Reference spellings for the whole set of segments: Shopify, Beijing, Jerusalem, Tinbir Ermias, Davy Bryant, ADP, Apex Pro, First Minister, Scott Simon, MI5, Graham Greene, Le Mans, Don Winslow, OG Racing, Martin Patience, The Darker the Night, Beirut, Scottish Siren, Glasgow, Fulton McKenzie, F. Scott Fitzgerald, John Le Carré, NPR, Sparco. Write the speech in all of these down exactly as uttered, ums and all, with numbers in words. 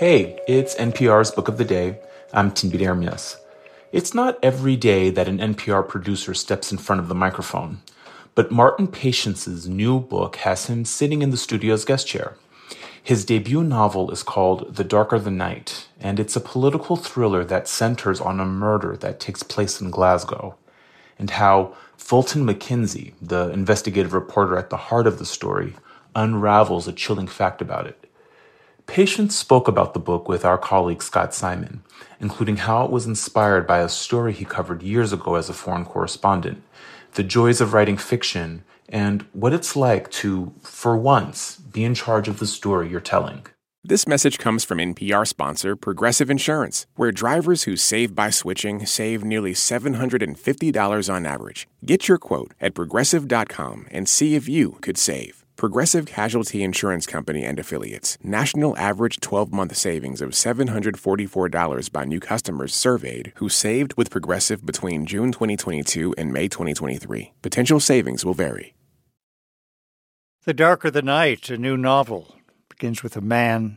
Hey, it's N P R's Book of the Day. I'm Tinbir Ermias. It's not every day that an N P R producer steps in front of the microphone, but Martin Patience's new book has him sitting in the studio's guest chair. His debut novel is called The Darker the Night, and it's a political thriller that centers on a murder that takes place in Glasgow, and how Fulton McKenzie, the investigative reporter at the heart of the story, unravels a chilling fact about it. Patience spoke about the book with our colleague Scott Simon, including how it was inspired by a story he covered years ago as a foreign correspondent, the joys of writing fiction, and what it's like to, for once, be in charge of the story you're telling. This message comes from N P R sponsor Progressive Insurance, where drivers who save by switching save nearly seven hundred fifty dollars on average. Get your quote at progressive dot com and see if you could save. Progressive Casualty Insurance Company and Affiliates. National average twelve-month savings of seven hundred forty-four dollars by new customers surveyed who saved with Progressive between June twenty twenty-two and May twenty twenty-three. Potential savings will vary. The Darker the Night, a new novel, begins with a man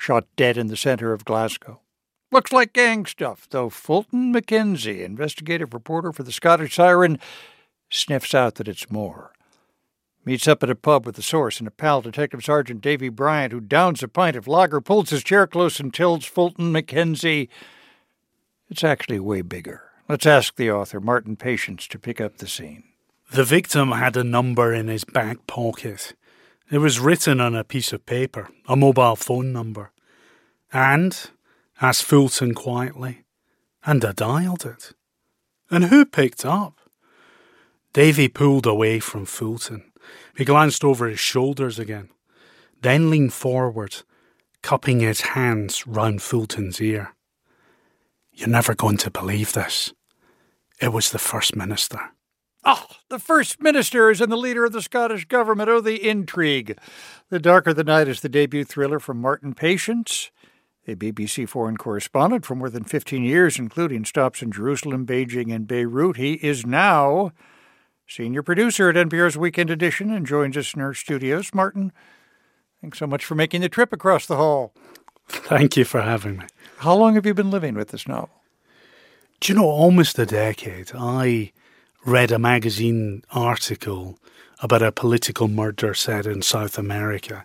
shot dead in the center of Glasgow. Looks like gang stuff, though Fulton McKenzie, investigative reporter for the Scottish Siren, sniffs out that it's more. Meets up at a pub with a source and a pal, Detective Sergeant Davy Bryant, who downs a pint of lager, pulls his chair close and tells Fulton McKenzie, it's actually way bigger. Let's ask the author, Martin Patience, to pick up the scene. The victim had a number in his back pocket. It was written on a piece of paper, a mobile phone number. And, asked Fulton quietly, and I dialed it. And who picked up? Davy pulled away from Fulton. He glanced over his shoulders again, then leaned forward, cupping his hands round Fulton's ear. You're never going to believe this. It was the First Minister. Oh, the First Minister is in the leader of the Scottish government. Oh, the intrigue. The Darker the Night is the debut thriller from Martin Patience, a B B C foreign correspondent for more than fifteen years, including stops in Jerusalem, Beijing, and Beirut. He is now senior producer at N P R's Weekend Edition and joins us in our studios. Martin, thanks so much for making the trip across the hall. Thank you for having me. How long have you been living with this novel? Do you know, almost a decade. I read a magazine article about a political murder set in South America.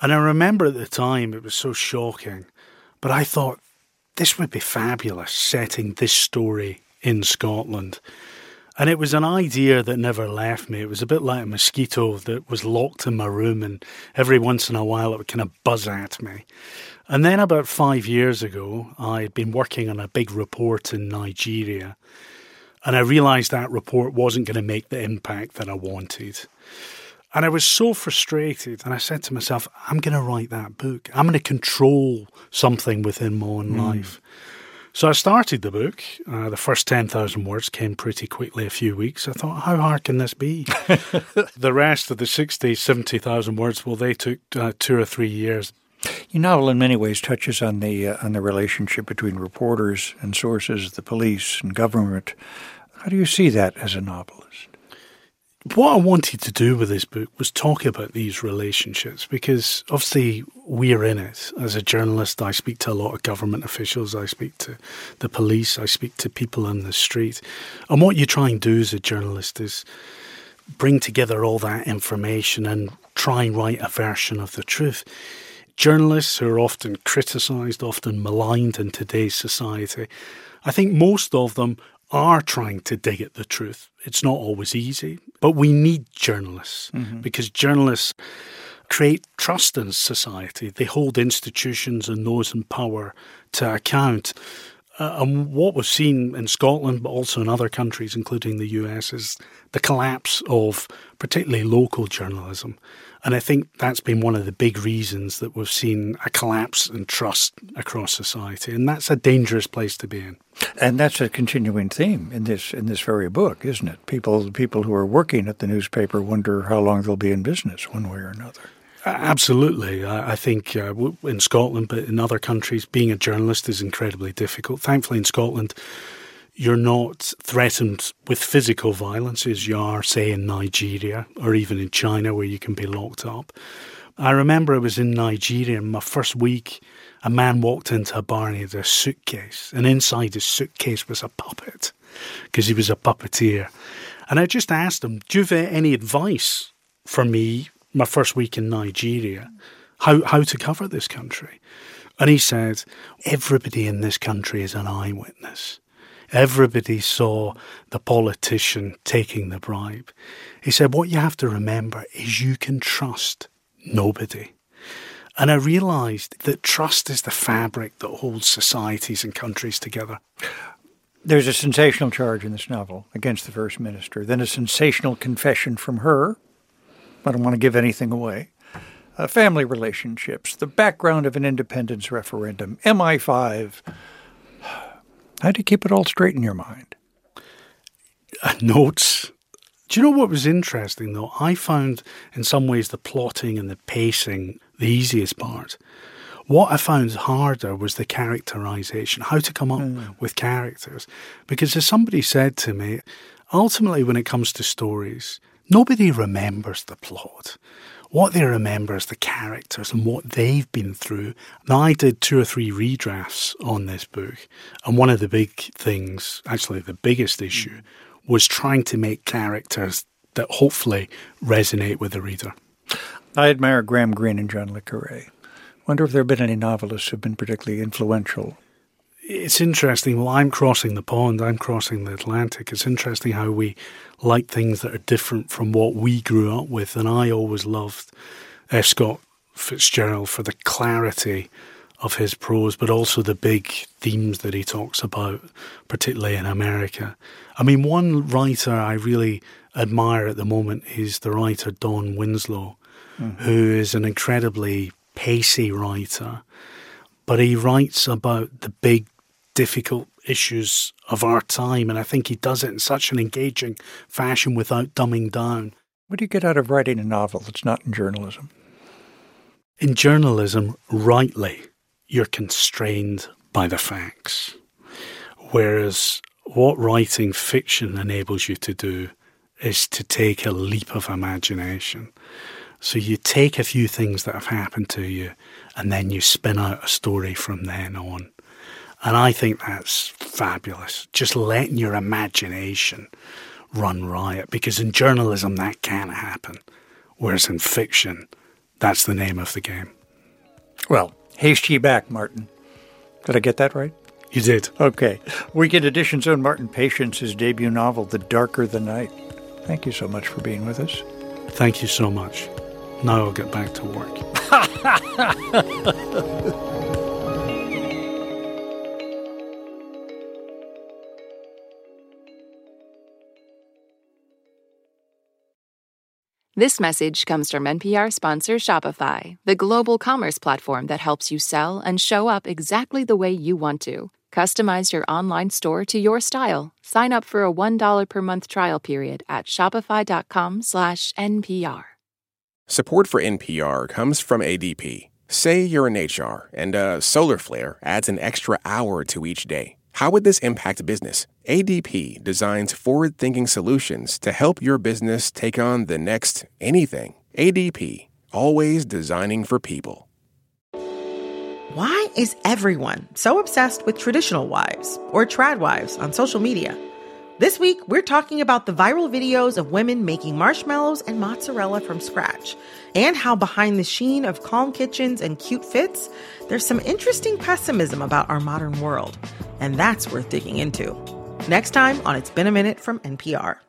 And I remember at the time it was so shocking. But I thought, this would be fabulous, setting this story in Scotland. And it was an idea that never left me. It was a bit like a mosquito that was locked in my room and every once in a while it would kind of buzz at me. And then about five years ago, I had been working on a big report in Nigeria and I realised that report wasn't going to make the impact that I wanted. And I was so frustrated and I said to myself, I'm going to write that book. I'm going to control something within my own mm. life. So I started the book. Uh, the first ten thousand words came pretty quickly, a few weeks. I thought, how hard can this be? The rest of the sixty, seventy thousand words, well, they took uh, two or three years. Your novel in many ways touches on the, uh, on the relationship between reporters and sources, the police and government. How do you see that as a novelist? What I wanted to do with this book was talk about these relationships because obviously we're in it. As a journalist, I speak to a lot of government officials. I speak to the police. I speak to people on the street. And what you try and do as a journalist is bring together all that information and try and write a version of the truth. Journalists who are often criticised, often maligned in today's society, I think most of them are trying to dig at the truth. It's not always easy, but we need journalists mm-hmm. because journalists create trust in society. They hold institutions and those in power to account. Uh, and what we've seen in Scotland, but also in other countries, including the U S, is the collapse of particularly local journalism. And I think that's been one of the big reasons that we've seen a collapse in trust across society. And that's a dangerous place to be in. And that's a continuing theme in this in this very book, isn't it? People people who are working at the newspaper wonder how long they'll be in business one way or another. Absolutely. I think uh, in Scotland, but in other countries, being a journalist is incredibly difficult. Thankfully, in Scotland, you're not threatened with physical violence as you are, say, in Nigeria or even in China where you can be locked up. I remember I was in Nigeria in my first week. A man walked into a bar and he had a suitcase, and inside his suitcase was a puppet, because he was a puppeteer. And I just asked him, do you have any advice for me, my first week in Nigeria, how, how to cover this country? And he said, everybody in this country is an eyewitness. Everybody saw the politician taking the bribe. He said, what you have to remember is you can trust nobody. And I realised that trust is the fabric that holds societies and countries together. There's a sensational charge in this novel against the First Minister, then a sensational confession from her. I don't want to give anything away. Uh, family relationships, the background of an independence referendum, M I five. How do you keep it all straight in your mind? Uh, notes. Do you know what was interesting, though? I found, in some ways, the plotting and the pacing the easiest part. What I found harder was the characterisation, how to come up mm. with characters. Because as somebody said to me, ultimately when it comes to stories, nobody remembers the plot. What they remember is the characters and what they've been through. Now, I did two or three redrafts on this book, and one of the big things, actually the biggest issue, was trying to make characters that hopefully resonate with the reader. I admire Graham Greene and John Le Carré. Wonder if there have been any novelists who've been particularly influential. It's interesting. Well, I'm crossing the pond. I'm crossing the Atlantic. It's interesting how we like things that are different from what we grew up with. And I always loved F. Scott Fitzgerald for the clarity of his prose, but also the big themes that he talks about, particularly in America. I mean, one writer I really admire at the moment is the writer Don Winslow, mm-hmm. who is an incredibly pacey writer, but he writes about the big, difficult issues of our time, and I think he does it in such an engaging fashion without dumbing down. What do you get out of writing a novel that's not in journalism? In journalism, rightly, you're constrained by the facts, whereas what writing fiction enables you to do is to take a leap of imagination. So you take a few things that have happened to you and then you spin out a story from then on. And I think that's fabulous, just letting your imagination run riot, because in journalism that can happen, whereas in fiction, that's the name of the game. Well, haste ye back, Martin. Did I get that right? You did. Okay. Weekend Edition's own Martin Patience's debut novel, The Darker the Night. Thank you so much for being with us. Thank you so much. Now I'll get back to work. This message comes from N P R sponsor Shopify, the global commerce platform that helps you sell and show up exactly the way you want to. Customize your online store to your style. Sign up for a one dollar per month trial period at shopify dot com slash N P R. Support for N P R comes from A D P. Say you're in H R and a solar flare adds an extra hour to each day. How would this impact business? A D P designs forward-thinking solutions to help your business take on the next anything. A D P, always designing for people. Why is everyone so obsessed with traditional wives or trad wives on social media? This week, we're talking about the viral videos of women making marshmallows and mozzarella from scratch, and how behind the sheen of calm kitchens and cute fits, there's some interesting pessimism about our modern world. And that's worth digging into. Next time on It's Been a Minute from N P R.